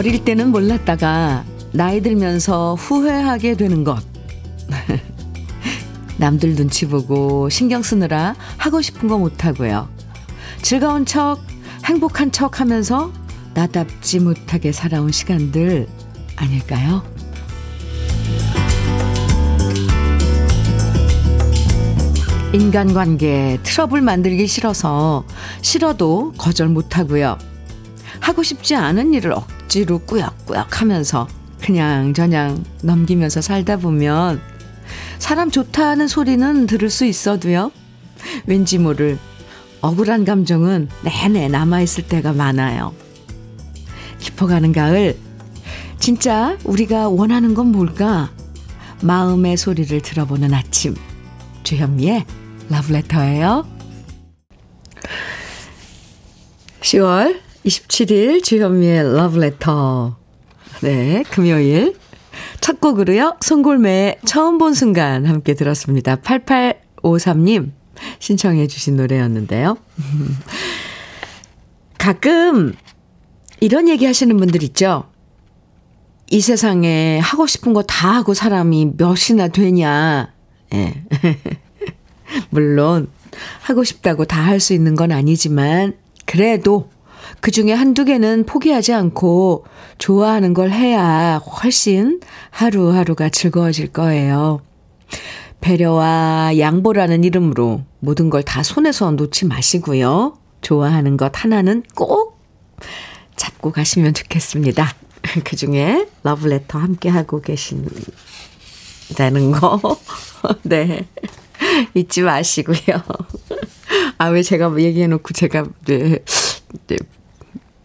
어릴 때는 몰랐다가 나이 들면서 후회하게 되는 것. 남들 눈치 보고 신경 쓰느라 하고 싶은 거 못하고요. 즐거운 척, 행복한 척 하면서 나답지 못하게 살아온 시간들 아닐까요? 인간관계 트러블 만들기 싫어서 싫어도 거절 못하고요. 하고 싶지 않은 일을 억지로 꾸역꾸역 하면서 그냥저냥 넘기면서 살다 보면 사람 좋다는 소리는 들을 수 있어도요. 왠지 모를 억울한 감정은 내내 남아있을 때가 많아요. 깊어가는 가을, 진짜 우리가 원하는 건 뭘까? 마음의 소리를 들어보는 아침, 주현미의 러브레터예요. 10월 27일 주현미의 러브레터. 네, 금요일 첫 곡으로요. 손골매의 처음 본 순간 함께 들었습니다. 8853님 신청해 주신 노래였는데요. 가끔 이런 얘기 하시는 분들 있죠. 이 세상에 하고 싶은 거 다 하고 사람이 몇이나 되냐. 예. 물론 하고 싶다고 다 할 수 있는 건 아니지만 그래도 그중에 한두 개는 포기하지 않고 좋아하는 걸 해야 훨씬 하루하루가 즐거워질 거예요. 배려와 양보라는 이름으로 모든 걸 다 손에서 놓지 마시고요. 좋아하는 것 하나는 꼭 잡고 가시면 좋겠습니다. 그중에 러브레터 함께하고 계신다는 거 네, 잊지 마시고요. 아, 왜 제가 얘기해놓고 제가... 네,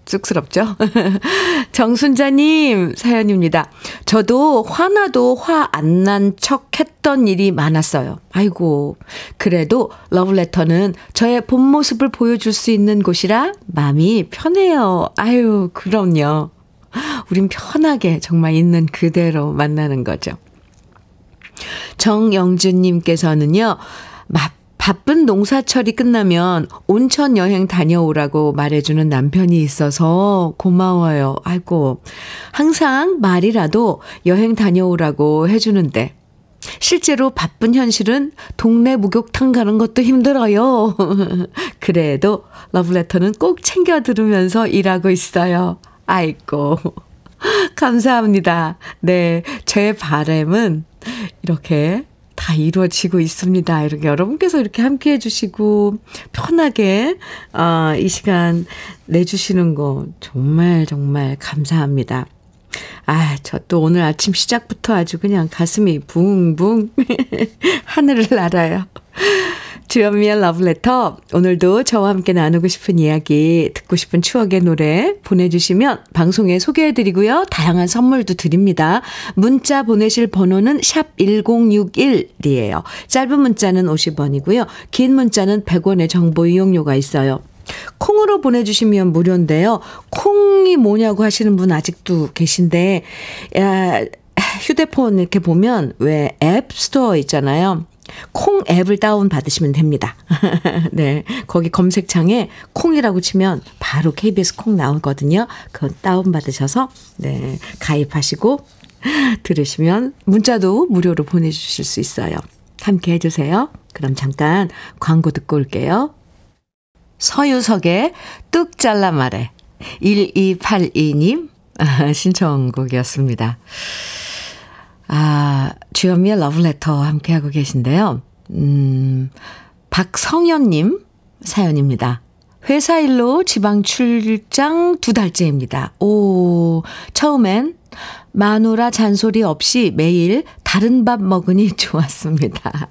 쑥스럽죠? 정순자님 사연입니다. 저도 화나도 화 안 난 척 했던 일이 많았어요. 아이고, 그래도 러브레터는 저의 본 모습을 보여줄 수 있는 곳이라 마음이 편해요. 아유, 그럼요. 우린 편하게 정말 있는 그대로 만나는 거죠. 정영준님께서는요, 바쁜 농사철이 끝나면 온천 여행 다녀오라고 말해주는 남편이 있어서 고마워요. 아이고, 항상 말이라도 여행 다녀오라고 해주는데 실제로 바쁜 현실은 동네 목욕탕 가는 것도 힘들어요. 그래도 러브레터는 꼭 챙겨 들으면서 일하고 있어요. 아이고, 감사합니다. 네, 제 바람은 이렇게 다 이루어지고 있습니다. 이렇게 여러분께서 이렇게 함께 해주시고 편하게 이 시간 내주시는 거 정말 정말 감사합니다. 아, 저 또 오늘 아침 시작부터 아주 그냥 가슴이 붕붕 하늘을 날아요. 주현미의 러브레터, 오늘도 저와 함께 나누고 싶은 이야기, 듣고 싶은 추억의 노래 보내주시면 방송에 소개해드리고요. 다양한 선물도 드립니다. 문자 보내실 번호는 샵 1061이에요. 짧은 문자는 50원이고요. 긴 문자는 100원의 정보 이용료가 있어요. 콩으로 보내주시면 무료인데요. 콩이 뭐냐고 하시는 분 아직도 계신데, 휴대폰 이렇게 보면 왜 앱 스토어 있잖아요. 콩 앱을 다운받으시면 됩니다. 네, 거기 검색창에 콩이라고 치면 바로 KBS 콩 나오거든요. 그거 다운받으셔서 네, 가입하시고 들으시면 문자도 무료로 보내주실 수 있어요. 함께 해주세요. 그럼 잠깐 광고 듣고 올게요. 서유석의 뚝 잘라 말해. 1282님 신청곡이었습니다. 아, 주현미의 러브레터 함께하고 계신데요. 박성현님 사연입니다. 회사 일로 지방 출장 2달째입니다. 오, 처음엔 마누라 잔소리 없이 매일 다른 밥 먹으니 좋았습니다.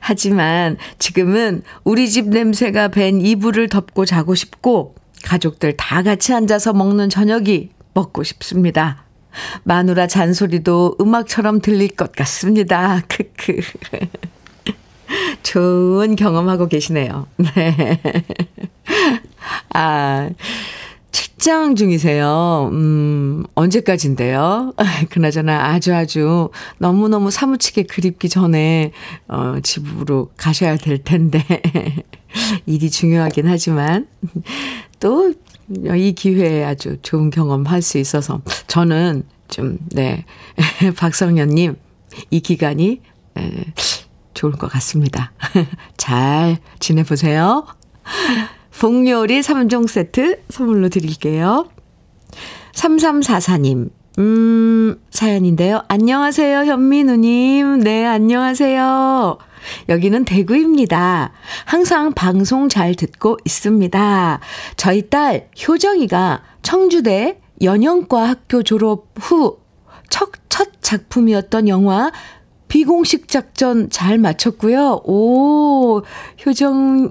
하지만 지금은 우리 집 냄새가 밴 이불을 덮고 자고 싶고 가족들 다 같이 앉아서 먹는 저녁이 먹고 싶습니다. 마누라 잔소리도 음악처럼 들릴 것 같습니다. 크크. 좋은 경험하고 계시네요. 네. 아, 출장 중이세요. 언제까지인데요? 그나저나 아주 너무너무 사무치게 그립기 전에 집으로 가셔야 될 텐데. 일이 중요하긴 하지만 또 이 기회에 아주 좋은 경험할 수 있어서 저는 좀, 네, 박성현님 이 기간이 좋을 것 같습니다. 잘 지내보세요. 복요리 3종 세트 선물로 드릴게요. 3344님 사연인데요. 안녕하세요, 현미 누님. 네, 안녕하세요. 여기는 대구입니다. 항상 방송 잘 듣고 있습니다. 저희 딸 효정이가 청주대 연영과 학교 졸업 후 첫 작품이었던 영화 비공식 작전 잘 마쳤고요. 오, 효정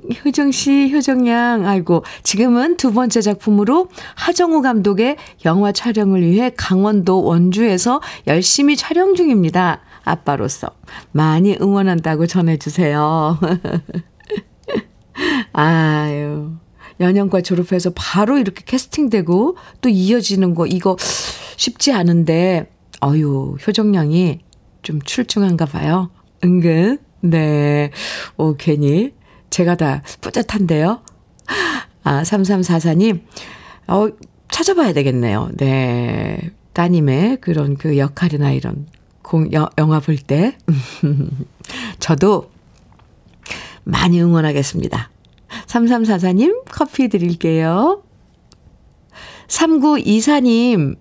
씨, 효정 양. 아이고, 지금은 두 번째 작품으로 하정우 감독의 영화 촬영을 위해 강원도 원주에서 열심히 촬영 중입니다. 아빠로서 많이 응원한다고 전해주세요. 아유, 연영과 졸업해서 바로 이렇게 캐스팅되고 또 이어지는 거, 이거 쉽지 않은데, 어유, 효정 양이 좀 출중한가 봐요. 은근. 네. 오, 괜히 제가 다 뿌듯한데요. 아, 3344님. 찾아봐야 되겠네요. 네. 따님의 그런 그 역할이나 이런 영화 볼 때. 저도 많이 응원하겠습니다. 3344님, 커피 드릴게요. 3924님,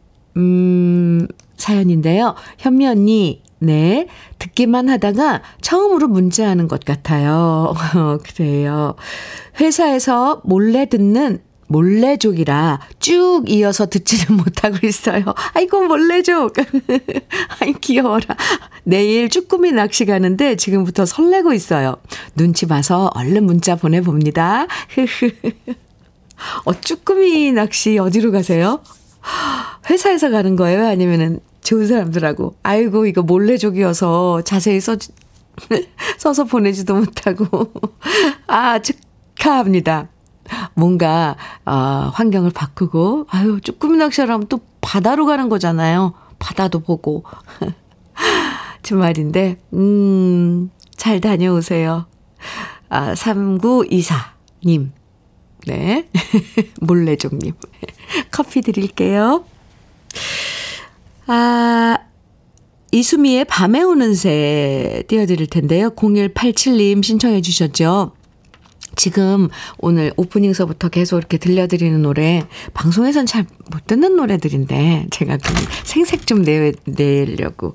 사연인데요. 현미 언니. 네, 듣기만 하다가 처음으로 문자하는 것 같아요. 그래요. 회사에서 몰래 듣는 몰래족이라 쭉 이어서 듣지는 못하고 있어요. 아이고, 몰래족. 아이, 귀여워라. 내일 쭈꾸미 낚시 가는데 지금부터 설레고 있어요. 눈치 봐서 얼른 문자 보내봅니다. 쭈꾸미 낚시 어디로 가세요? 회사에서 가는 거예요? 아니면은 좋은 사람들하고? 아이고, 이거 몰래족이어서 자세히 써서 보내지도 못하고. 아, 축하합니다. 뭔가 환경을 바꾸고. 아유, 쭈꾸미 낚시하면 또 바다로 가는 거잖아요. 바다도 보고. 주말인데 잘 다녀오세요. 아, 3924님. 네. 몰래족님. 커피 드릴게요. 아, 이수미의 밤에 오는 새 띄워드릴 텐데요. 0187님 신청해 주셨죠. 지금 오늘 오프닝서부터 계속 이렇게 들려드리는 노래, 방송에선 잘 못 듣는 노래들인데 제가 생색 좀 내려고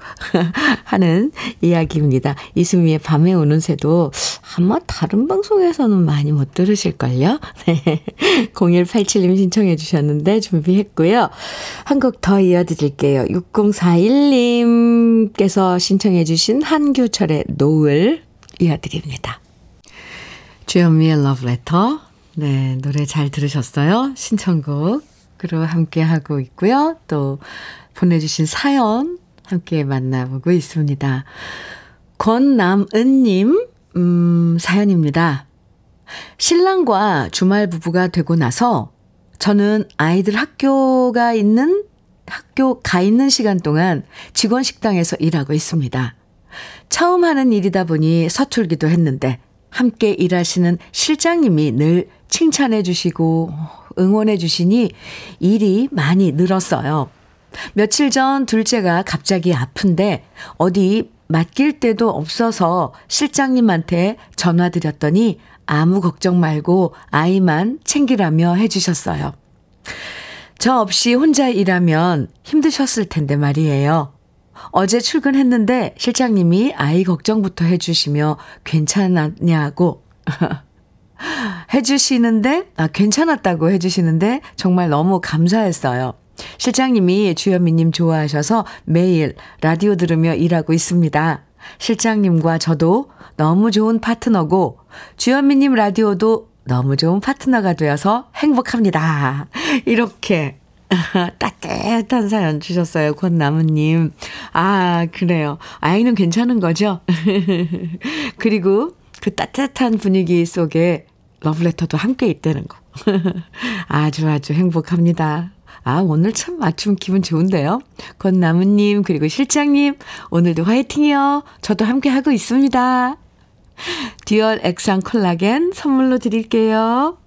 하는 이야기입니다. 이수미의 밤에 오는 새도 아마 다른 방송에서는 많이 못 들으실걸요. 네. 0187님 신청해 주셨는데 준비했고요. 한 곡 더 이어드릴게요. 6041님께서 신청해 주신 한규철의 노을 이어드립니다. 주현미의 러브레터. 네, 노래 잘 들으셨어요? 신청곡으로 함께하고 있고요. 또 보내주신 사연 함께 만나보고 있습니다. 권남은님 사연입니다. 신랑과 주말 부부가 되고 나서 저는 아이들 학교 가 있는 시간 동안 직원 식당에서 일하고 있습니다. 처음 하는 일이다 보니 서툴기도 했는데 함께 일하시는 실장님이 늘 칭찬해 주시고 응원해 주시니 일이 많이 늘었어요. 며칠 전 둘째가 갑자기 아픈데 어디 맡길 데도 없어서 실장님한테 전화드렸더니 아무 걱정 말고 아이만 챙기라며 해주셨어요. 저 없이 혼자 일하면 힘드셨을 텐데 말이에요. 어제 출근했는데 실장님이 아이 걱정부터 해주시며 괜찮았냐고 괜찮았다고 해주시는데 정말 너무 감사했어요. 실장님이 주현미님 좋아하셔서 매일 라디오 들으며 일하고 있습니다. 실장님과 저도 너무 좋은 파트너고 주현미님 라디오도 너무 좋은 파트너가 되어서 행복합니다. 이렇게 따뜻한 사연 주셨어요. 권나무님. 아, 그래요. 아이는 괜찮은 거죠? 그리고 그 따뜻한 분위기 속에 러브레터도 함께 있다는 거. 아주 아주 행복합니다. 아, 오늘 참 맞춤 기분 좋은데요. 권나무님, 그리고 실장님, 오늘도 화이팅이요. 저도 함께 하고 있습니다. 듀얼 액상 콜라겐 선물로 드릴게요.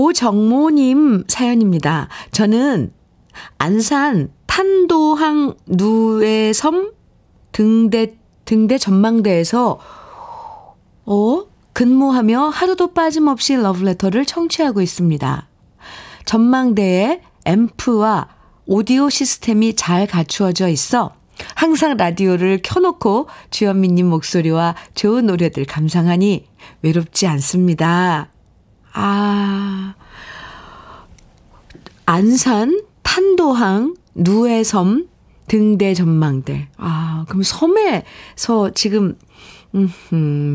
오정모님 사연입니다. 저는 안산 탄도항 누에섬 등대 전망대에서 근무하며 하루도 빠짐없이 러브레터를 청취하고 있습니다. 전망대에 앰프와 오디오 시스템이 잘 갖추어져 있어 항상 라디오를 켜놓고 주현미님 목소리와 좋은 노래들 감상하니 외롭지 않습니다. 안산, 탄도항, 누에섬, 등대 전망대. 그럼 섬에서 지금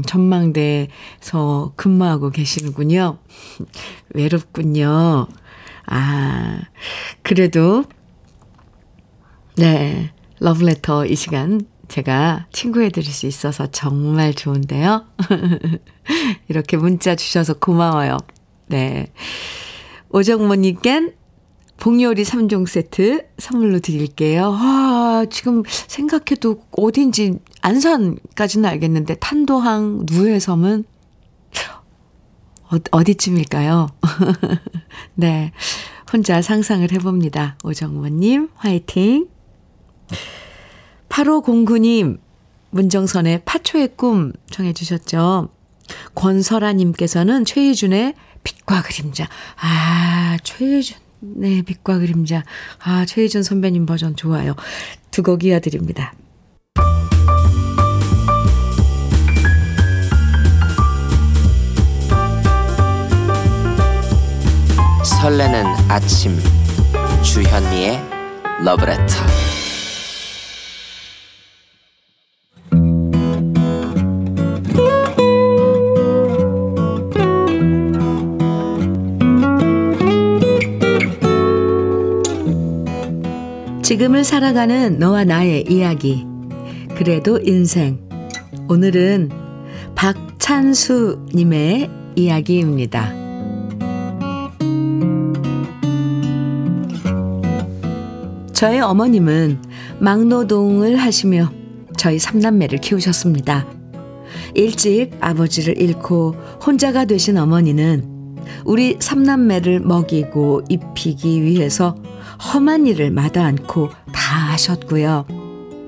전망대에서 근무하고 계시는군요. 외롭군요. 그래도 네, 러브레터 이 시간 제가 친구해드릴 수 있어서 정말 좋은데요. 이렇게 문자 주셔서 고마워요. 네, 오정모님께는 복요리 3종 세트 선물로 드릴게요. 지금 생각해도 어딘지 안산까지는 알겠는데 탄도항, 누에섬은 어디쯤일까요? 네, 혼자 상상을 해봅니다. 오정모님 화이팅! 8509님 문정선의 파초의 꿈 청해 주셨죠. 권설아님께서는 최희준의 빛과 그림자. 최희준의 빛과 그림자. 최희준 선배님 버전 좋아요. 두 곡 이어드립니다. 설레는 아침 주현미의 러브레터. 지금을 살아가는 너와 나의 이야기. 그래도 인생. 오늘은 박찬수 님의 이야기입니다. 저의 어머님은 막노동을 하시며 저희 3남매를 키우셨습니다. 일찍 아버지를 잃고 혼자가 되신 어머니는 우리 3남매를 먹이고 입히기 위해서 험한 일을 마다 않고 다 하셨고요.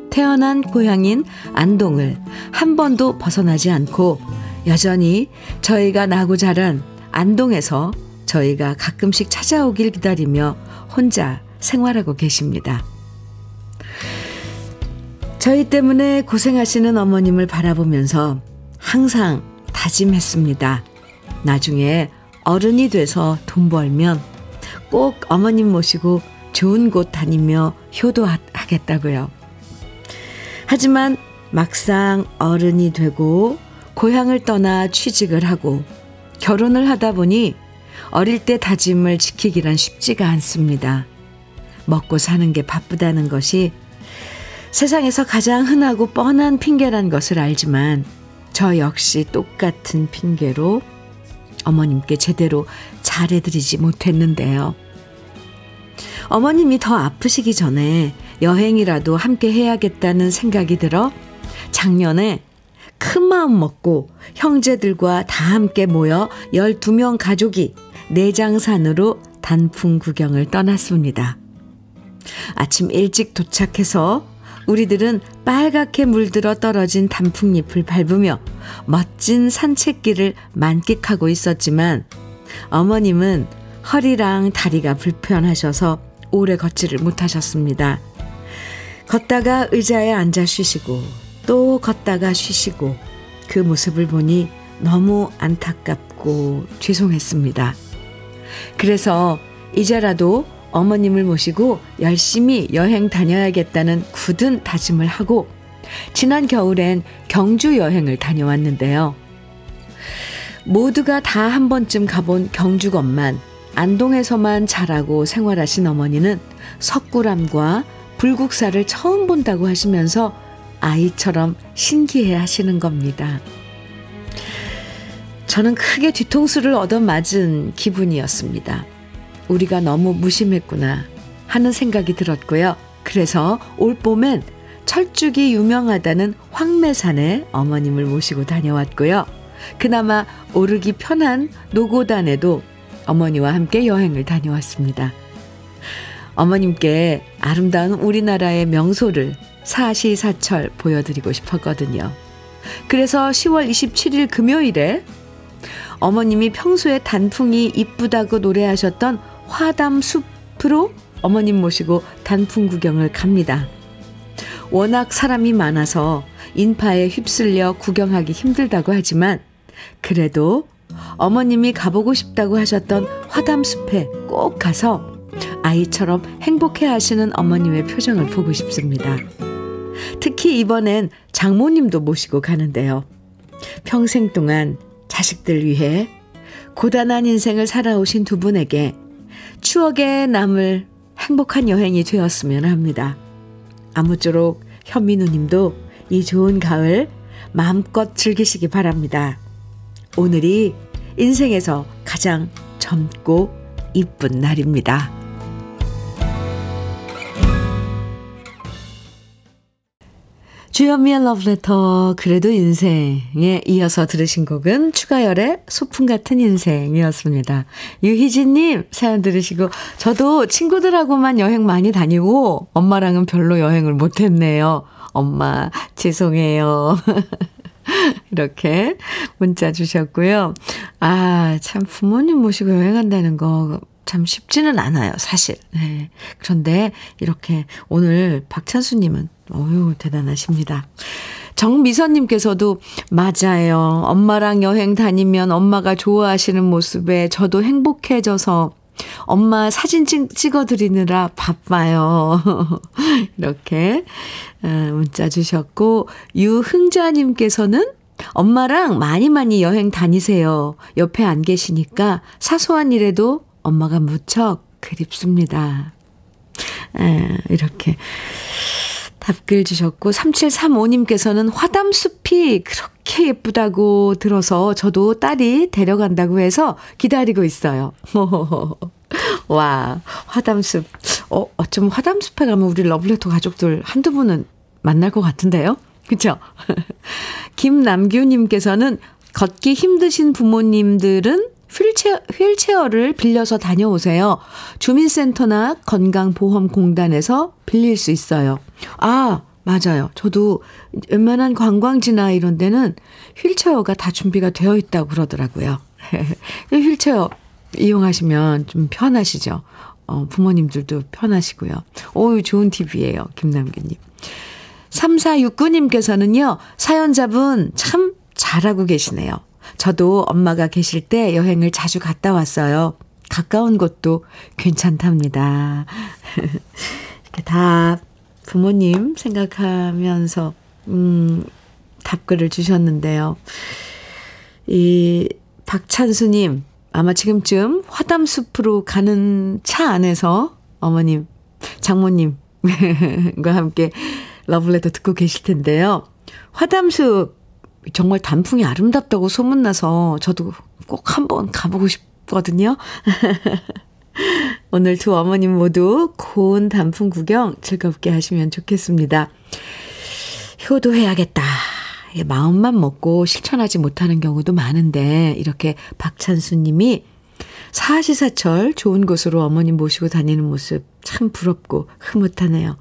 태어난 고향인 안동을 한 번도 벗어나지 않고 여전히 저희가 나고 자란 안동에서 저희가 가끔씩 찾아오길 기다리며 혼자 생활하고 계십니다. 저희 때문에 고생하시는 어머님을 바라보면서 항상 다짐했습니다. 나중에 어른이 돼서 돈 벌면 꼭 어머님 모시고 좋은 곳 다니며 효도하겠다고요. 하지만 막상 어른이 되고 고향을 떠나 취직을 하고 결혼을 하다 보니 어릴 때 다짐을 지키기란 쉽지가 않습니다. 먹고 사는 게 바쁘다는 것이 세상에서 가장 흔하고 뻔한 핑계란 것을 알지만 저 역시 똑같은 핑계로 어머님께 제대로 잘해드리지 못했는데요. 어머님이 더 아프시기 전에 여행이라도 함께 해야겠다는 생각이 들어 작년에 큰 마음 먹고 형제들과 다 함께 모여 12명 가족이 내장산으로 단풍 구경을 떠났습니다. 아침 일찍 도착해서 우리들은 빨갛게 물들어 떨어진 단풍잎을 밟으며 멋진 산책길을 만끽하고 있었지만 어머님은 허리랑 다리가 불편하셔서 오래 걷지를 못하셨습니다. 걷다가 의자에 앉아 쉬시고 또 걷다가 쉬시고 그 모습을 보니 너무 안타깝고 죄송했습니다. 그래서 이제라도 어머님을 모시고 열심히 여행 다녀야겠다는 굳은 다짐을 하고 지난 겨울엔 경주 여행을 다녀왔는데요. 모두가 다 한 번쯤 가본 경주건만 안동에서만 자라고 생활하신 어머니는 석굴암과 불국사를 처음 본다고 하시면서 아이처럼 신기해 하시는 겁니다. 저는 크게 뒤통수를 얻어맞은 기분이었습니다. 우리가 너무 무심했구나 하는 생각이 들었고요. 그래서 올 봄엔 철쭉이 유명하다는 황매산에 어머님을 모시고 다녀왔고요. 그나마 오르기 편한 노고단에도 어머니와 함께 여행을 다녀왔습니다. 어머님께 아름다운 우리나라의 명소를 사시사철 보여드리고 싶었거든요. 그래서 10월 27일 금요일에 어머님이 평소에 단풍이 이쁘다고 노래하셨던 화담숲으로 어머님 모시고 단풍 구경을 갑니다. 워낙 사람이 많아서 인파에 휩쓸려 구경하기 힘들다고 하지만 그래도 어머님이 가보고 싶다고 하셨던 화담숲에 꼭 가서 아이처럼 행복해하시는 어머님의 표정을 보고 싶습니다. 특히 이번엔 장모님도 모시고 가는데요. 평생 동안 자식들 위해 고단한 인생을 살아오신 두 분에게 추억에 남을 행복한 여행이 되었으면 합니다. 아무쪼록 현미 누님도 이 좋은 가을 마음껏 즐기시기 바랍니다. 오늘이 인생에서 가장 젊고 이쁜 날입니다. 주현미의 러브레터 그래도 인생에 이어서 들으신 곡은 추가열의 소풍 같은 인생이었습니다. 유희진님 사연 들으시고 저도 친구들하고만 여행 많이 다니고 엄마랑은 별로 여행을 못했네요. 엄마 죄송해요. 이렇게 문자 주셨고요. 아, 참 부모님 모시고 여행한다는 거 참 쉽지는 않아요, 사실. 네. 그런데 이렇게 오늘 박찬수님은 어휴 대단하십니다. 정미선님께서도 맞아요. 엄마랑 여행 다니면 엄마가 좋아하시는 모습에 저도 행복해져서 엄마 사진 찍어드리느라 바빠요. 이렇게 문자 주셨고 유흥자님께서는 엄마랑 많이 여행 다니세요. 옆에 안 계시니까 사소한 일에도 엄마가 무척 그립습니다. 이렇게 답글 주셨고 3735님께서는 화담숲이 그렇게 예쁘다고 들어서 저도 딸이 데려간다고 해서 기다리고 있어요. 와, 화담숲. 어쩜 화담숲에 가면 우리 러브레터 가족들 한두 분은 만날 것 같은데요. 그렇죠? 김남규님께서는 걷기 힘드신 부모님들은 휠체어를 빌려서 다녀오세요. 주민센터나 건강보험공단에서 빌릴 수 있어요. 아, 맞아요. 저도 웬만한 관광지나 이런 데는 휠체어가 다 준비가 되어 있다고 그러더라고요. 휠체어 이용하시면 좀 편하시죠. 부모님들도 편하시고요. 오우, 좋은 팁이에요. 김남규님. 3469님께서는요. 사연자분 참 잘하고 계시네요. 저도 엄마가 계실 때 여행을 자주 갔다 왔어요. 가까운 곳도 괜찮답니다. 이렇게 다 부모님 생각하면서 답글을 주셨는데요. 이 박찬수님 아마 지금쯤 화담숲으로 가는 차 안에서 어머님, 장모님과 함께 러브레터 듣고 계실 텐데요. 화담숲 정말 단풍이 아름답다고 소문나서 저도 꼭 한번 가보고 싶거든요. 오늘 두 어머님 모두 고운 단풍 구경 즐겁게 하시면 좋겠습니다. 효도해야겠다. 마음만 먹고 실천하지 못하는 경우도 많은데 이렇게 박찬수님이 사시사철 좋은 곳으로 어머님 모시고 다니는 모습 참 부럽고 흐뭇하네요.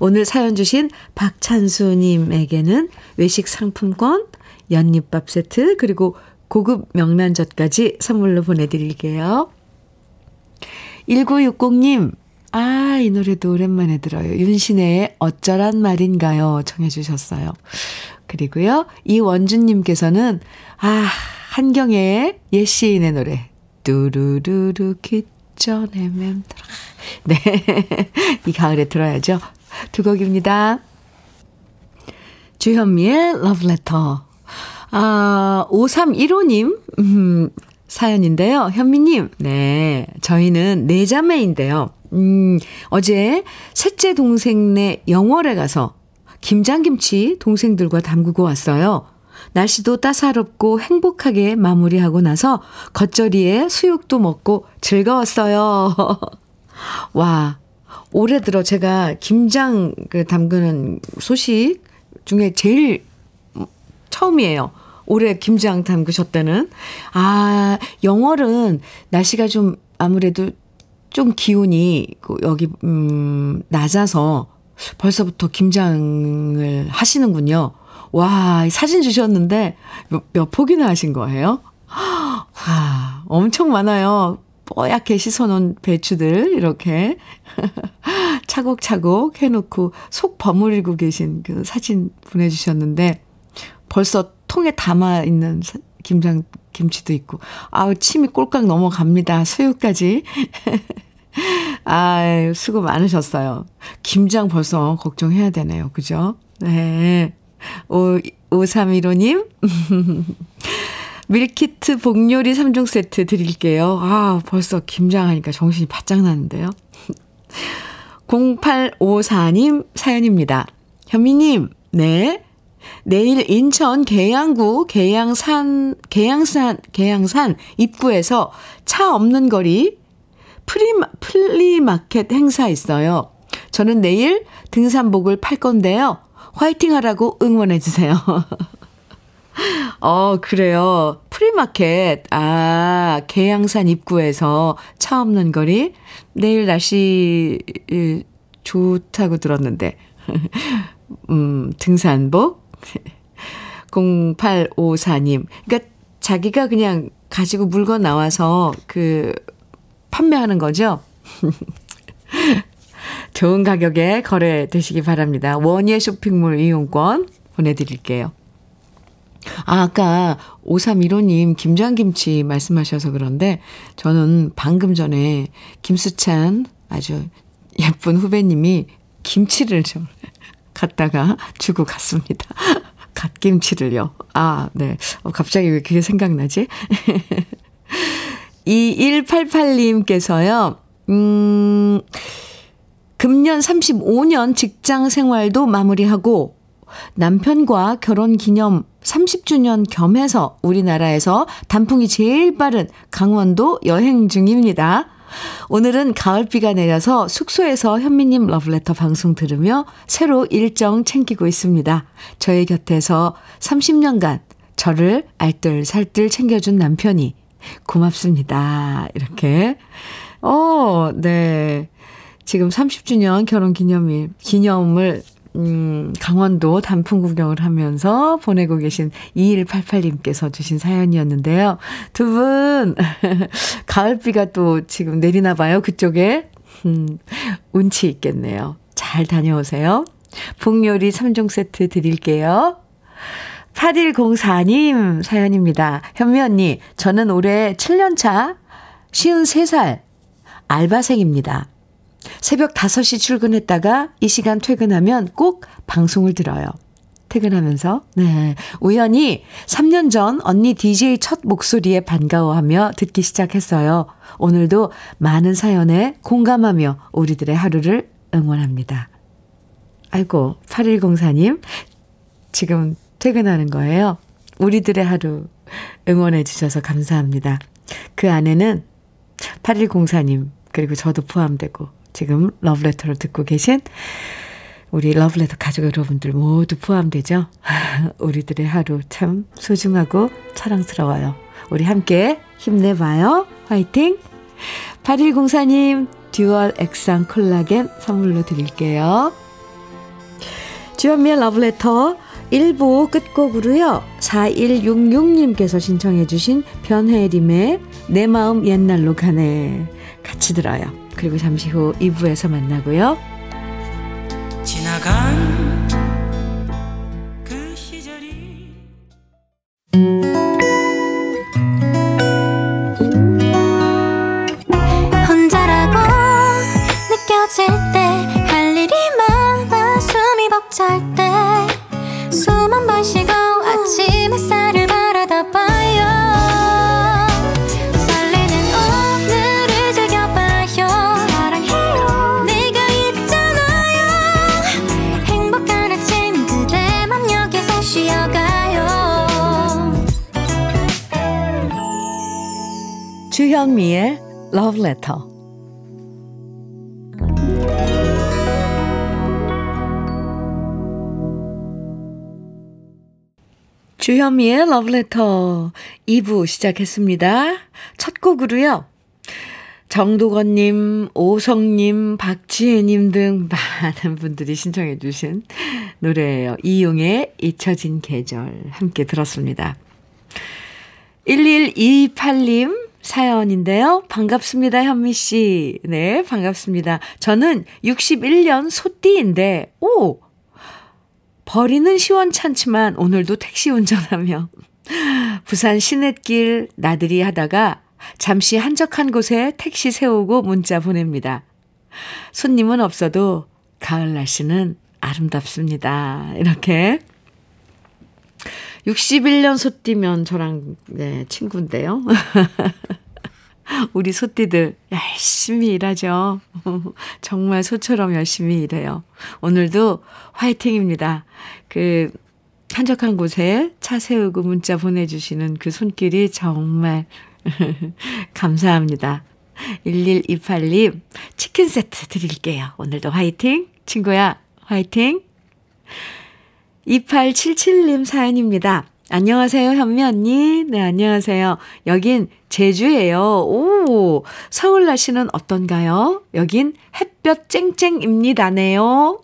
오늘 사연 주신 박찬수님에게는 외식 상품권, 연잎밥 세트 그리고 고급 명란젓까지 선물로 보내드릴게요. 1960님 아, 이 노래도 오랜만에 들어요. 윤신혜의 어쩌란 말인가요 청해 주셨어요. 그리고요 이원준님께서는 아, 한경애의 옛 시인의 노래 뚜루루루 귓전에 맴돌아. 네, 이 가을에 들어야죠. 두 곡입니다. 주현미의 러브레터. 아, 5315님 사연인데요. 현미님, 네, 저희는 네 자매인데요. 어제 셋째 동생네 영월에 가서 김장김치 동생들과 담그고 왔어요. 날씨도 따사롭고 행복하게 마무리하고 나서 겉절이에 수육도 먹고 즐거웠어요. 와, 올해 들어 제가 김장 담그는 소식 중에 제일 처음이에요. 올해 김장 담그셨다는. 아, 영월은 날씨가 좀 아무래도 좀 기온이 여기 낮아서 벌써부터 김장을 하시는군요. 와, 사진 주셨는데 몇 폭이나 하신 거예요? 와, 엄청 많아요. 뽀얗게 씻어놓은 배추들 이렇게 차곡차곡 해놓고 속 버무리고 계신 그 사진 보내주셨는데 벌써 통에 담아있는 김치도 있고. 아우, 침이 꼴깍 넘어갑니다. 수유까지. 아유, 수고 많으셨어요. 김장 벌써 걱정해야 되네요. 그죠? 네. 5315님. 밀키트 복요리 3종 세트 드릴게요. 아, 벌써 김장하니까 정신이 바짝 나는데요. 0854님 사연입니다. 현미님, 네. 내일 인천 계양구 계양산 입구에서 차 없는 거리 플리마켓 행사 있어요. 저는 내일 등산복을 팔 건데요. 화이팅 하라고 응원해 주세요. 그래요. 프리마켓. 아, 계양산 입구에서 차 없는 거리. 내일 날씨 좋다고 들었는데. 등산복. 0854님. 그러니까 자기가 그냥 가지고 물건 나와서 그 판매하는 거죠. 좋은 가격에 거래되시기 바랍니다. 원예 쇼핑몰 이용권 보내드릴게요. 아, 아까 5315님 김장김치 말씀하셔서 그런데 저는 방금 전에 김수찬 아주 예쁜 후배님이 김치를 좀 갖다가 주고 갔습니다. 갓김치를요. 아, 네. 갑자기 왜 그게 생각나지? 2188님께서요. 금년 35년 직장 생활도 마무리하고 남편과 결혼 기념 30주년 겸해서 우리나라에서 단풍이 제일 빠른 강원도 여행 중입니다. 오늘은 가을비가 내려서 숙소에서 현미님 러브레터 방송 들으며 새로 일정 챙기고 있습니다. 저의 곁에서 30년간 저를 알뜰살뜰 챙겨준 남편이 고맙습니다. 이렇게. 네. 지금 30주년 결혼기념일, 기념을 강원도 단풍 구경을 하면서 보내고 계신 2188님께서 주신 사연이었는데요. 두 분 가을비가 또 지금 내리나 봐요. 그쪽에 운치 있겠네요. 잘 다녀오세요. 복요리 3종 세트 드릴게요. 8104님 사연입니다. 현미 언니, 저는 올해 7년차 53살 알바생입니다. 새벽 5시 출근했다가 이 시간 퇴근하면 꼭 방송을 들어요. 퇴근하면서 우연히 3년 전 언니 DJ 첫 목소리에 반가워하며 듣기 시작했어요. 오늘도 많은 사연에 공감하며 우리들의 하루를 응원합니다. 아이고, 8104님 지금 퇴근하는 거예요. 우리들의 하루 응원해 주셔서 감사합니다. 그 안에는 8104님 그리고 저도 포함되고 지금 러브레터를 듣고 계신 우리 러브레터 가족 여러분들 모두 포함되죠. 우리들의 하루 참 소중하고 사랑스러워요. 우리 함께 힘내봐요. 화이팅! 8104님 듀얼 액상 콜라겐 선물로 드릴게요. 주현미의 러브레터 1부 끝곡으로요. 4166님께서 신청해 주신 변혜림의 내 마음 옛날로 가네 같이 들어요. 그리고 잠시 후 2부에서 만나고요. 지나간 그 시절이 혼자라고 느껴질 때 할 일이 많아 숨이 벅찰 때 숨 한 번 쉬고 아침 햇살을 바라다 봐요. 주현미의 러브레터. 주현미의 러브레터 2부 시작했습니다. 첫 곡으로요. 정도건님, 오성님, 박지혜님 등 많은 분들이 신청해 주신 노래예요. 이용의 잊혀진 계절 함께 들었습니다. 1128님 사연인데요. 반갑습니다, 현미 씨. 네, 반갑습니다. 저는 61년 소띠인데 오! 버리는 시원찮지만 오늘도 택시 운전하며 부산 시냇길 나들이 하다가 잠시 한적한 곳에 택시 세우고 문자 보냅니다. 손님은 없어도 가을 날씨는 아름답습니다. 이렇게 61년 소띠면 저랑 네, 친구인데요. 우리 소띠들 열심히 일하죠. 정말 소처럼 열심히 일해요. 오늘도 화이팅입니다. 그 한적한 곳에 차 세우고 문자 보내주시는 그 손길이 정말 감사합니다. 1128님 치킨 세트 드릴게요. 오늘도 화이팅. 친구야 화이팅. 2877님 사연입니다. 안녕하세요, 현미 언니. 네, 안녕하세요. 여긴 제주예요. 오, 서울 날씨는 어떤가요? 여긴 햇볕 쨍쨍입니다네요.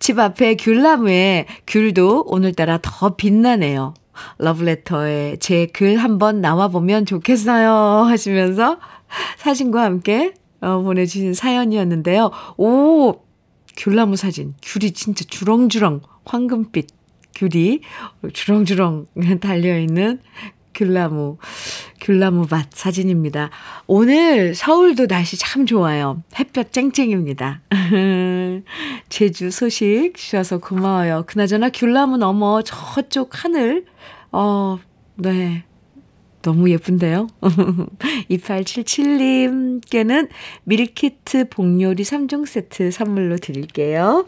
집 앞에 귤나무에 귤도 오늘따라 더 빛나네요. 러브레터에 제 글 한번 나와보면 좋겠어요. 하시면서 사진과 함께 보내주신 사연이었는데요. 오, 귤나무 사진. 귤이 진짜 주렁주렁 황금빛 귤이 주렁주렁 달려있는 귤나무밭 사진입니다. 오늘 서울도 날씨 참 좋아요. 햇볕 쨍쨍입니다. 제주 소식 주셔서 고마워요. 그나저나 귤나무 넘어 저쪽 하늘 네 너무 예쁜데요. 2877님께는 밀키트 복요리 3종 세트 선물로 드릴게요.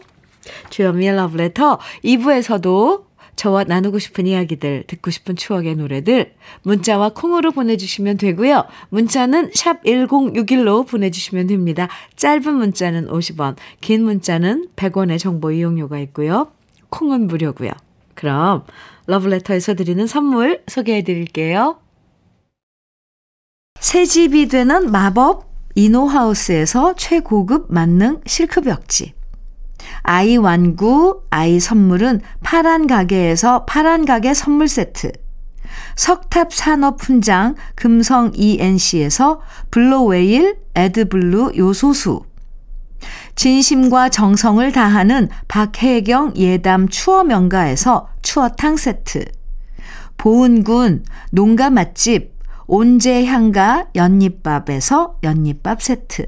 주현미의 러브레터 2부에서도 저와 나누고 싶은 이야기들, 듣고 싶은 추억의 노래들 문자와 콩으로 보내주시면 되고요. 문자는 샵 1061로 보내주시면 됩니다. 짧은 문자는 50원, 긴 문자는 100원의 정보 이용료가 있고요. 콩은 무료고요. 그럼 러브레터에서 드리는 선물 소개해드릴게요. 새집이 되는 마법 이노하우스에서 최고급 만능 실크벽지, 아이 완구, 아이 선물은 파란 가게에서 파란 가게 선물 세트, 석탑 산업 훈장 금성 ENC에서 블루웨일 에드블루 요소수, 진심과 정성을 다하는 박혜경 예담 추어 명가에서 추어탕 세트, 보은군 농가 맛집 온재향가 연잎밥에서 연잎밥 세트,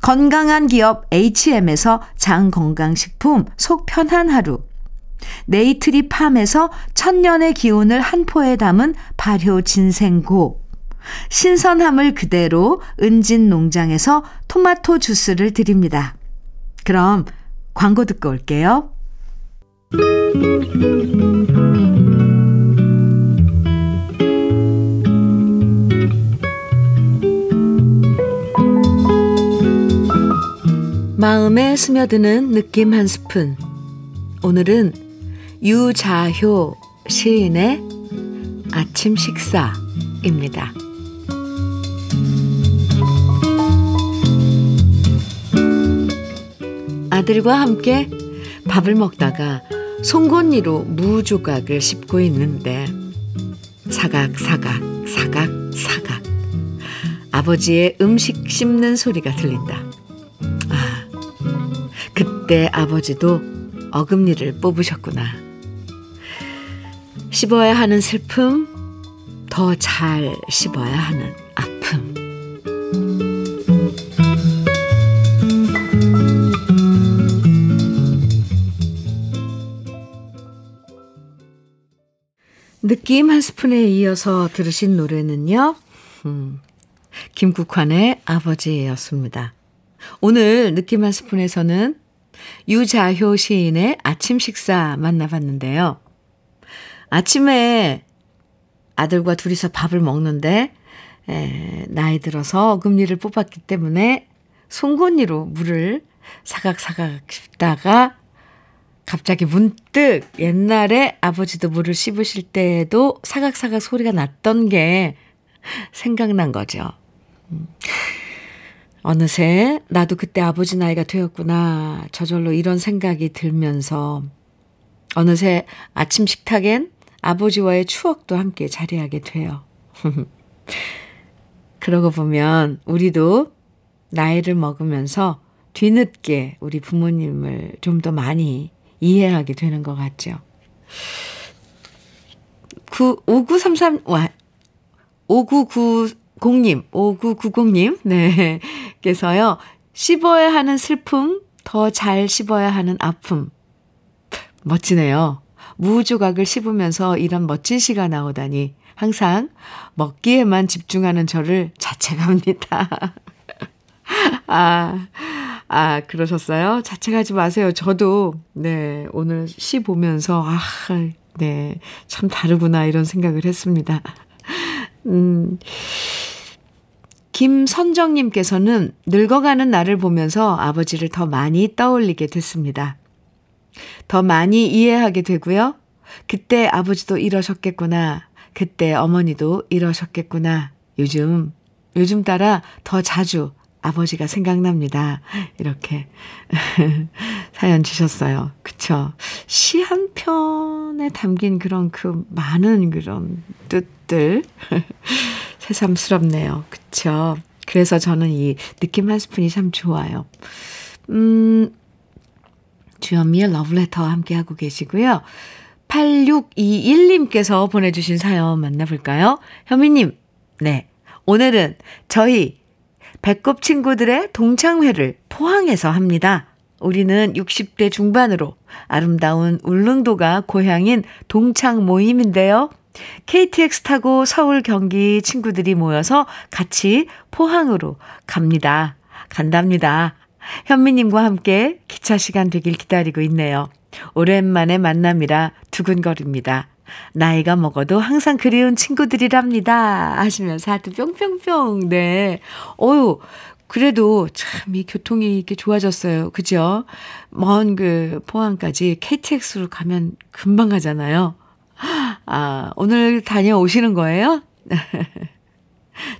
건강한 기업 HM에서 장건강식품 속 편한 하루, 네이트리 팜에서 천년의 기운을 한 포에 담은 발효진생고, 신선함을 그대로 은진농장에서 토마토 주스를 드립니다. 그럼 광고 듣고 올게요. 마음에 스며드는 느낌 한 스푼. 오늘은 유자효 시인의 아침 식사입니다. 아들과 함께 밥을 먹다가 송곳니로 무 조각을 씹고 있는데 사각. 아버지의 음식 씹는 소리가 들린다. 그때 아버지도 어금니를 뽑으셨구나. 씹어야 하는 슬픔, 더 잘 씹어야 하는 아픔. 느낌 한 스푼에 이어서 들으신 노래는요, 김국환의 아버지였습니다. 오늘 느낌 한 스푼에서는 유자효 시인의 아침 식사 만나봤는데요. 아침에 아들과 둘이서 밥을 먹는데 나이 들어서 어금니를 뽑았기 때문에 송곳니로 물을 사각사각 씹다가 갑자기 문득 옛날에 아버지도 물을 씹으실 때에도 사각사각 소리가 났던 게 생각난 거죠. 어느새 나도 그때 아버지 나이가 되었구나. 저절로 이런 생각이 들면서 어느새 아침 식탁엔 아버지와의 추억도 함께 자리하게 돼요. 그러고 보면 우리도 나이를 먹으면서 뒤늦게 우리 부모님을 좀 더 많이 이해하게 되는 것 같죠. 5990님, 네, 께서요, 씹어야 하는 슬픔, 더 잘 씹어야 하는 아픔. 멋지네요. 무 조각을 씹으면서 이런 멋진 시가 나오다니, 항상 먹기에만 집중하는 저를 자책합니다. 그러셨어요? 자책하지 마세요. 저도, 네, 오늘 시 보면서, 네, 참 다르구나, 이런 생각을 했습니다. 김선정님께서는 늙어가는 나를 보면서 아버지를 더 많이 떠올리게 됐습니다. 더 많이 이해하게 되고요. 그때 아버지도 이러셨겠구나. 그때 어머니도 이러셨겠구나. 요즘 따라 더 자주 아버지가 생각납니다. 이렇게 사연 주셨어요. 그쵸? 시 한 편에 담긴 그런 그 많은 그런 뜻들 새삼스럽네요. 그쵸? 그래서 저는 이 느낌 한 스푼이 참 좋아요. 주현미의 러브레터와 함께하고 계시고요. 8621님께서 보내주신 사연 만나볼까요? 현미님, 네, 오늘은 저희 배꼽 친구들의 동창회를 포항에서 합니다. 우리는 60대 중반으로 아름다운 울릉도가 고향인 동창 모임인데요. KTX 타고 서울 경기 친구들이 모여서 같이 포항으로 간답니다. 현미님과 함께 기차 시간 되길 기다리고 있네요. 오랜만에 만남이라 두근거립니다. 나이가 먹어도 항상 그리운 친구들이랍니다. 하시면서 하트 뿅뿅뿅. 네. 그래도 참 이 교통이 이렇게 좋아졌어요. 그죠? 먼 그 포항까지 KTX로 가면 금방 가잖아요. 오늘 다녀오시는 거예요?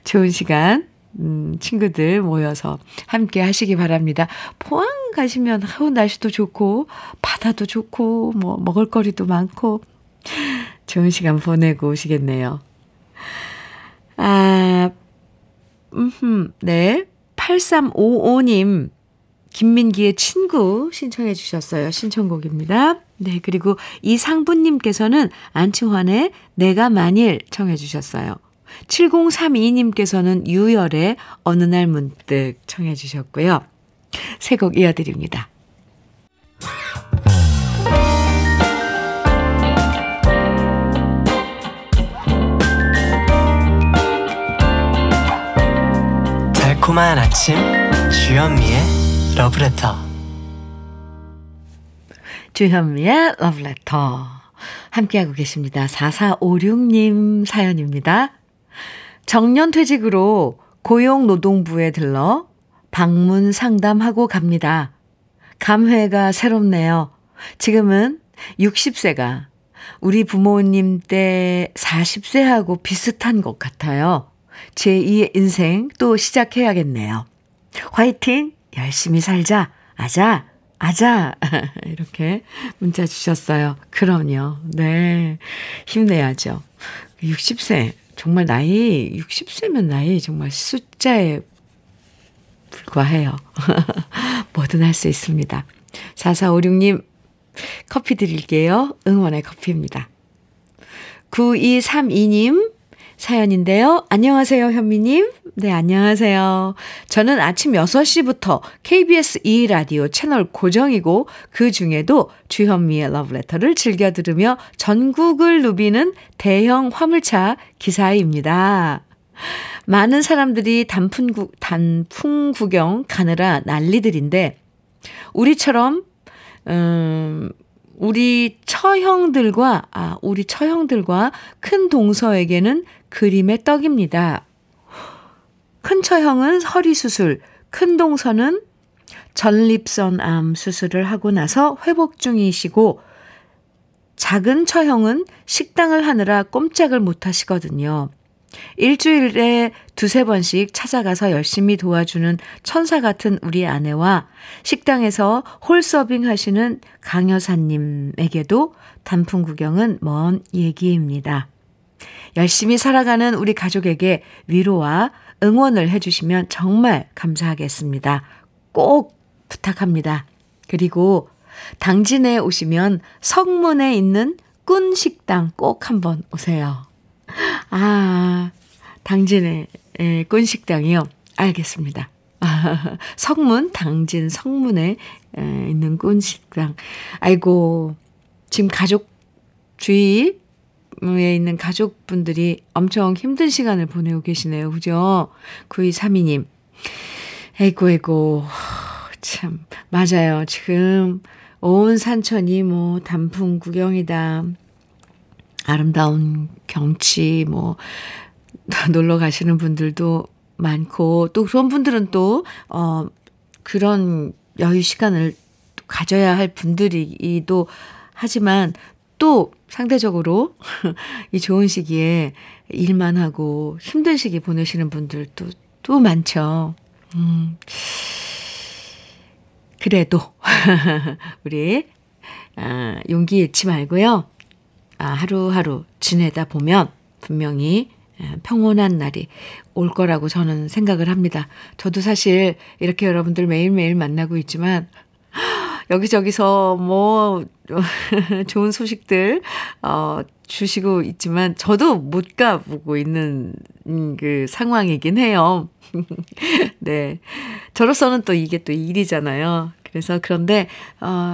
좋은 시간. 친구들 모여서 함께 하시기 바랍니다. 포항 가시면 날씨도 좋고 바다도 좋고 뭐 먹을거리도 많고 좋은 시간 보내고 오시겠네요. 네. 8355님, 김민기의 친구 신청해 주셨어요. 신청곡입니다. 네, 그리고 이상부님께서는 안치환의 내가 만일 청해 주셨어요. 7032님께서는 유열의 어느 날 문득 청해 주셨고요. 세 곡 이어드립니다. 달콤한 아침 주현미의 러브레터. 주현미의 러브레터 함께하고 계십니다. 4456님 사연입니다. 정년퇴직으로 고용노동부에 들러 방문 상담하고 갑니다. 감회가 새롭네요. 지금은 60세가 우리 부모님 때 40세하고 비슷한 것 같아요. 제2의 인생 또 시작해야겠네요. 화이팅! 열심히 살자! 아자! 아자! 이렇게 문자 주셨어요. 그럼요. 네. 힘내야죠. 60세. 정말 나이, 60세면 나이 정말 숫자에 불과해요. 뭐든 할 수 있습니다. 4456님, 커피 드릴게요. 응원의 커피입니다. 9232님, 사연인데요. 안녕하세요, 현미님. 네, 안녕하세요. 저는 아침 6시부터 KBS 2라디오 채널 고정이고 그 중에도 주현미의 러브레터를 즐겨 들으며 전국을 누비는 대형 화물차 기사입니다. 많은 사람들이 단풍 구경 가느라 난리들인데 우리 처형들과 큰 동서에게는 그림의 떡입니다. 큰 처형은 허리 수술, 큰 동서는 전립선암 수술을 하고 나서 회복 중이시고 작은 처형은 식당을 하느라 꼼짝을 못 하시거든요. 일주일에 2-3번씩 찾아가서 열심히 도와주는 천사 같은 우리 아내와 식당에서 홀서빙 하시는 강 여사님에게도 단풍 구경은 먼 얘기입니다. 열심히 살아가는 우리 가족에게 위로와 응원을 해주시면 정말 감사하겠습니다. 꼭 부탁합니다. 그리고 당진에 오시면 성문에 있는 꾼식당 꼭 한번 오세요. 아, 당진의 꾼식당이요. 알겠습니다. 아, 당진 성문에 있는 꾼식당. 아이고, 지금 주위에 있는 가족분들이 엄청 힘든 시간을 보내고 계시네요. 그죠? 9232님. 아이고, 참. 맞아요. 지금 온 산천이 단풍 구경이다. 아름다운 경치, 놀러 가시는 분들도 많고, 또 그런 분들은 또, 그런 여유 시간을 가져야 할 분들이기도 하지만, 또 상대적으로 이 좋은 시기에 일만 하고 힘든 시기 보내시는 분들도 또 많죠. 그래도, 우리, 용기 잃지 말고요. 하루하루 지내다 보면 분명히 평온한 날이 올 거라고 저는 생각을 합니다. 저도 사실 이렇게 여러분들 매일매일 만나고 있지만 여기저기서 좋은 소식들 주시고 있지만 저도 못 가보고 있는 그 상황이긴 해요. 네, 저로서는 또 이게 또 일이잖아요. 그래서 그런데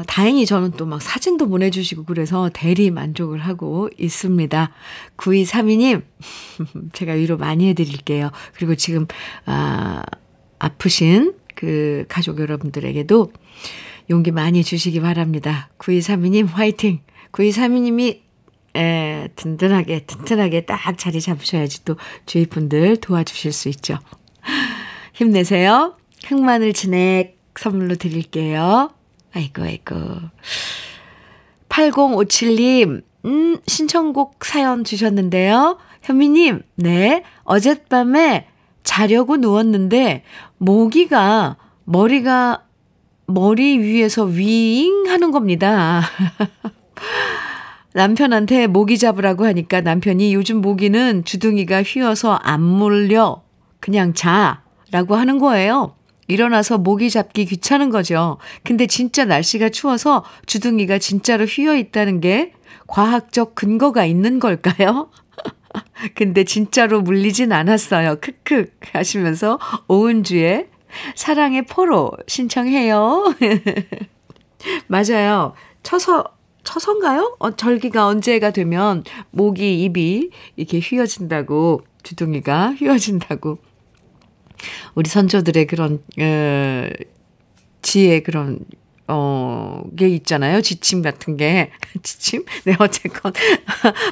다행히 저는 또 막 사진도 보내주시고 그래서 대리 만족을 하고 있습니다. 9232님 제가 위로 많이 해드릴게요. 그리고 지금 아프신 그 가족 여러분들에게도 용기 많이 주시기 바랍니다. 9232님 화이팅! 9232님이 튼튼하게 딱 자리 잡으셔야지 또 주위 분들 도와주실 수 있죠. 힘내세요. 흑마늘 진액 선물로 드릴게요. 아이고. 8057님, 신청곡 사연 주셨는데요. 현미님, 네. 어젯밤에 자려고 누웠는데, 머리가 머리 위에서 윙 하는 겁니다. 남편한테 모기 잡으라고 하니까 남편이 요즘 모기는 주둥이가 휘어서 안 물려. 그냥 자. 라고 하는 거예요. 일어나서 모기 잡기 귀찮은 거죠. 근데 진짜 날씨가 추워서 주둥이가 진짜로 휘어 있다는 게 과학적 근거가 있는 걸까요? 근데 진짜로 물리진 않았어요. 크크 하시면서 오은주의 사랑의 포로 신청해요. 맞아요. 쳐선가요? 절기가 언제가 되면 모기 입이 이렇게 휘어진다고 주둥이가 휘어진다고 우리 선조들의 그런 지혜 그런 게 있잖아요. 지침 같은 게. 지침? 네, 어쨌건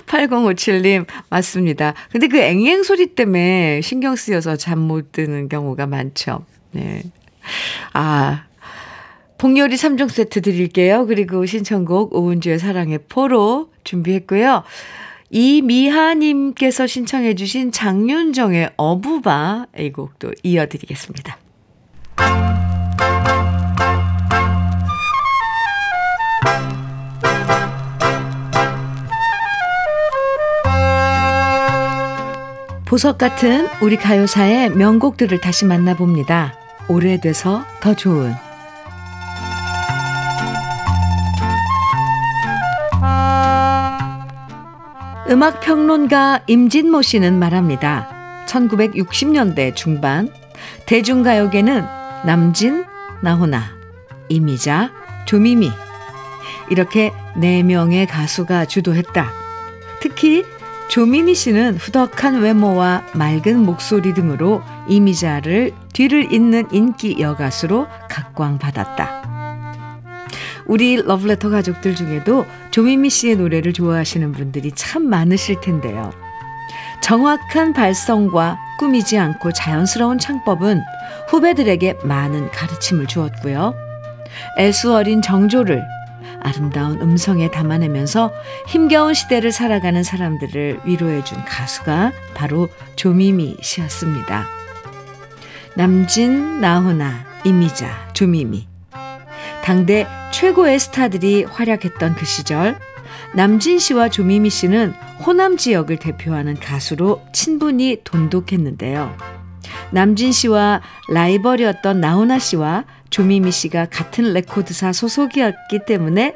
8057님 맞습니다. 근데 그 앵앵 소리 때문에 신경 쓰여서 잠 못 드는 경우가 많죠. 네. 아, 복요리 3종 세트 드릴게요. 그리고 신청곡 오은주의 사랑의 포로 준비했고요. 이미하님께서 신청해 주신 장윤정의 어부바 이 곡도 이어드리겠습니다. 보석 같은 우리 가요사의 명곡들을 다시 만나봅니다. 오래돼서 더 좋은 음악평론가 임진모 씨는 말합니다. 1960년대 중반 대중가요계는 남진, 나훈아, 이미자, 조미미 이렇게 4명의 가수가 주도했다. 특히 조미미 씨는 후덕한 외모와 맑은 목소리 등으로 이미자를 뒤를 잇는 인기 여가수로 각광받았다. 우리 러브레터 가족들 중에도 조미미 씨의 노래를 좋아하시는 분들이 참 많으실 텐데요. 정확한 발성과 꾸미지 않고 자연스러운 창법은 후배들에게 많은 가르침을 주었고요. 애수어린 정조를 아름다운 음성에 담아내면서 힘겨운 시대를 살아가는 사람들을 위로해준 가수가 바로 조미미 씨였습니다. 남진, 나훈아, 이미자, 조미미. 당대 최고의 스타들이 활약했던 그 시절 남진 씨와 조미미 씨는 호남 지역을 대표하는 가수로 친분이 돈독했는데요. 남진 씨와 라이벌이었던 나훈아 씨와 조미미 씨가 같은 레코드사 소속이었기 때문에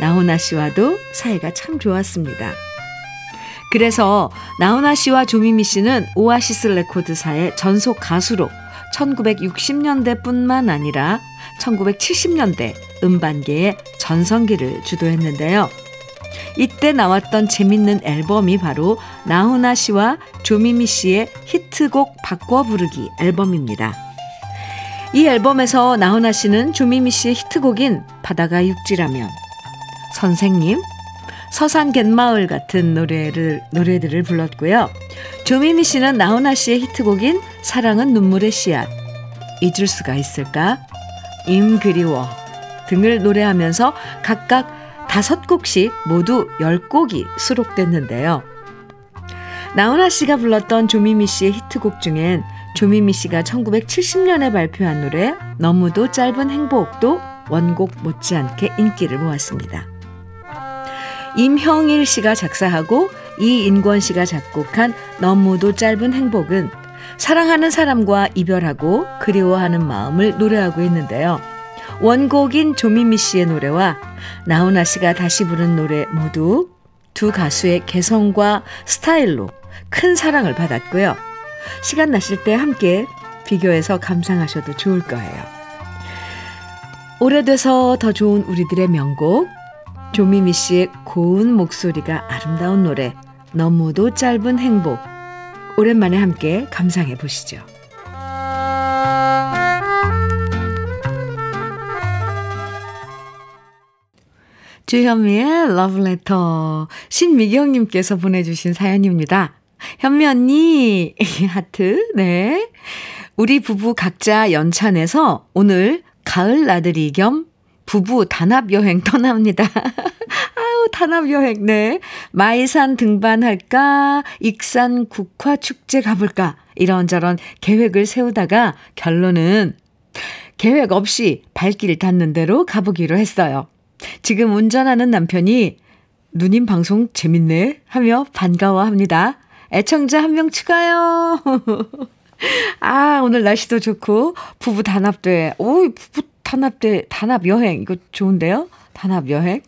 나훈아 씨와도 사이가 참 좋았습니다. 그래서 나훈아 씨와 조미미 씨는 오아시스 레코드사의 전속 가수로 1960년대뿐만 아니라 1970년대 음반계의 전성기를 주도했는데요. 이때 나왔던 재밌는 앨범이 바로 나훈아 씨와 조미미 씨의 히트곡 바꿔 부르기 앨범입니다. 이 앨범에서 나훈아 씨는 조미미 씨의 히트곡인 바다가 육지라면, 선생님, 서산 갯마을 같은 노래들을 불렀고요. 조미미 씨는 나훈아 씨의 히트곡인 사랑은 눈물의 씨앗, 잊을 수가 있을까, 임 그리워 등을 노래하면서 각각 5곡씩 모두 10곡이 수록됐는데요. 나훈아 씨가 불렀던 조미미 씨의 히트곡 중엔 조미미 씨가 1970년에 발표한 노래 너무도 짧은 행복도 원곡 못지않게 인기를 모았습니다. 임형일 씨가 작사하고 이인권 씨가 작곡한 너무도 짧은 행복은 사랑하는 사람과 이별하고 그리워하는 마음을 노래하고 있는데요. 원곡인 조미미 씨의 노래와 나훈아 씨가 다시 부른 노래 모두 두 가수의 개성과 스타일로 큰 사랑을 받았고요. 시간 나실 때 함께 비교해서 감상하셔도 좋을 거예요. 오래돼서 더 좋은 우리들의 명곡 조미미 씨의 고운 목소리가 아름다운 노래 너무도 짧은 행복 오랜만에 함께 감상해 보시죠. 주현미의 러브레터 신미경님께서 보내주신 사연입니다. 현미 언니 하트 네 우리 부부 각자 연차 내서 오늘 가을 나들이 겸 부부 단합여행 떠납니다. 아우, 단합여행, 네. 마이산 등반할까, 익산 국화축제 가볼까, 이런저런 계획을 세우다가 결론은 계획 없이 발길 닿는 대로 가보기로 했어요. 지금 운전하는 남편이 누님 방송 재밌네 하며 반가워합니다. 애청자 1명 추가요. 아, 오늘 날씨도 좋고, 부부 단합대, 오이, 부부 단합대, 단합여행, 이거 좋은데요? 단합여행.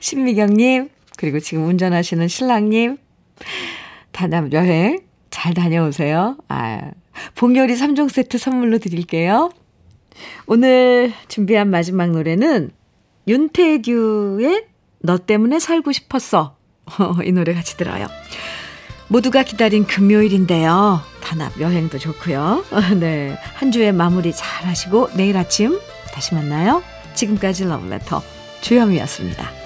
신미경님, 그리고 지금 운전하시는 신랑님, 단합여행 잘 다녀오세요. 아, 복요리 3종 세트 선물로 드릴게요. 오늘 준비한 마지막 노래는 윤태규의 너 때문에 살고 싶었어. 이 노래 같이 들어요. 모두가 기다린 금요일인데요. 단합 여행도 좋고요. 네, 한 주의 마무리 잘 하시고 내일 아침 다시 만나요. 지금까지 러브레터 주현미였습니다.